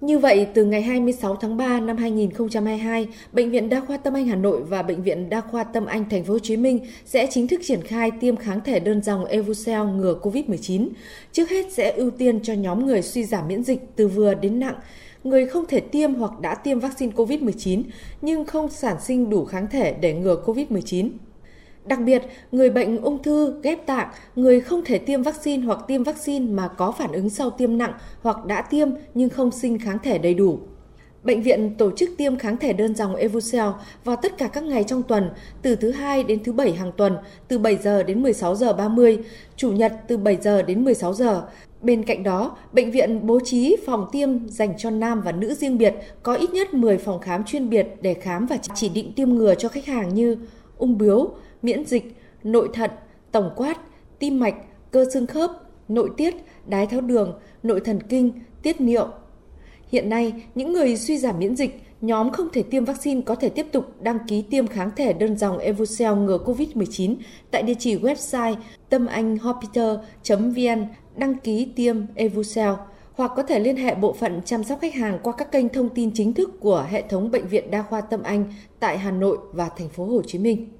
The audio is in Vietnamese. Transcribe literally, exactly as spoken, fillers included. Như vậy, từ ngày hai mươi sáu tháng ba năm hai nghìn không trăm hai mươi hai, Bệnh viện Đa khoa Tâm Anh Hà Nội và Bệnh viện Đa khoa Tâm Anh thành phố Hồ Chí Minh sẽ chính thức triển khai tiêm kháng thể đơn dòng Evusheld ngừa Covid mười chín. Trước hết sẽ ưu tiên cho nhóm người suy giảm miễn dịch từ vừa đến nặng, người không thể tiêm hoặc đã tiêm vaccine Covid mười chín nhưng không sản sinh đủ kháng thể để ngừa Covid mười chín. Đặc biệt, người bệnh ung thư, ghép tạng, người không thể tiêm vaccine hoặc tiêm vaccine mà có phản ứng sau tiêm nặng hoặc đã tiêm nhưng không sinh kháng thể đầy đủ. Bệnh viện tổ chức tiêm kháng thể đơn dòng Evusheld vào tất cả các ngày trong tuần, từ thứ Hai đến thứ Bảy hàng tuần, từ bảy giờ đến mười sáu giờ ba mươi, Chủ nhật từ bảy giờ đến mười sáu giờ. Bên cạnh đó, bệnh viện bố trí phòng tiêm dành cho nam và nữ riêng biệt, có ít nhất mười phòng khám chuyên biệt để khám và chỉ định tiêm ngừa cho khách hàng như ung bướu, miễn dịch, nội thận, tổng quát, tim mạch, cơ xương khớp, nội tiết, đái tháo đường, nội thần kinh, tiết niệu. Hiện nay, những người suy giảm miễn dịch, nhóm không thể tiêm vaccine có thể tiếp tục đăng ký tiêm kháng thể đơn dòng Evusheld ngừa Covid mười chín tại địa chỉ website tamanhhospital chấm vn đăng ký tiêm Evusheld, hoặc có thể liên hệ bộ phận chăm sóc khách hàng qua các kênh thông tin chính thức của hệ thống Bệnh viện Đa khoa Tâm Anh tại Hà Nội và thành phố Hồ Chí Minh.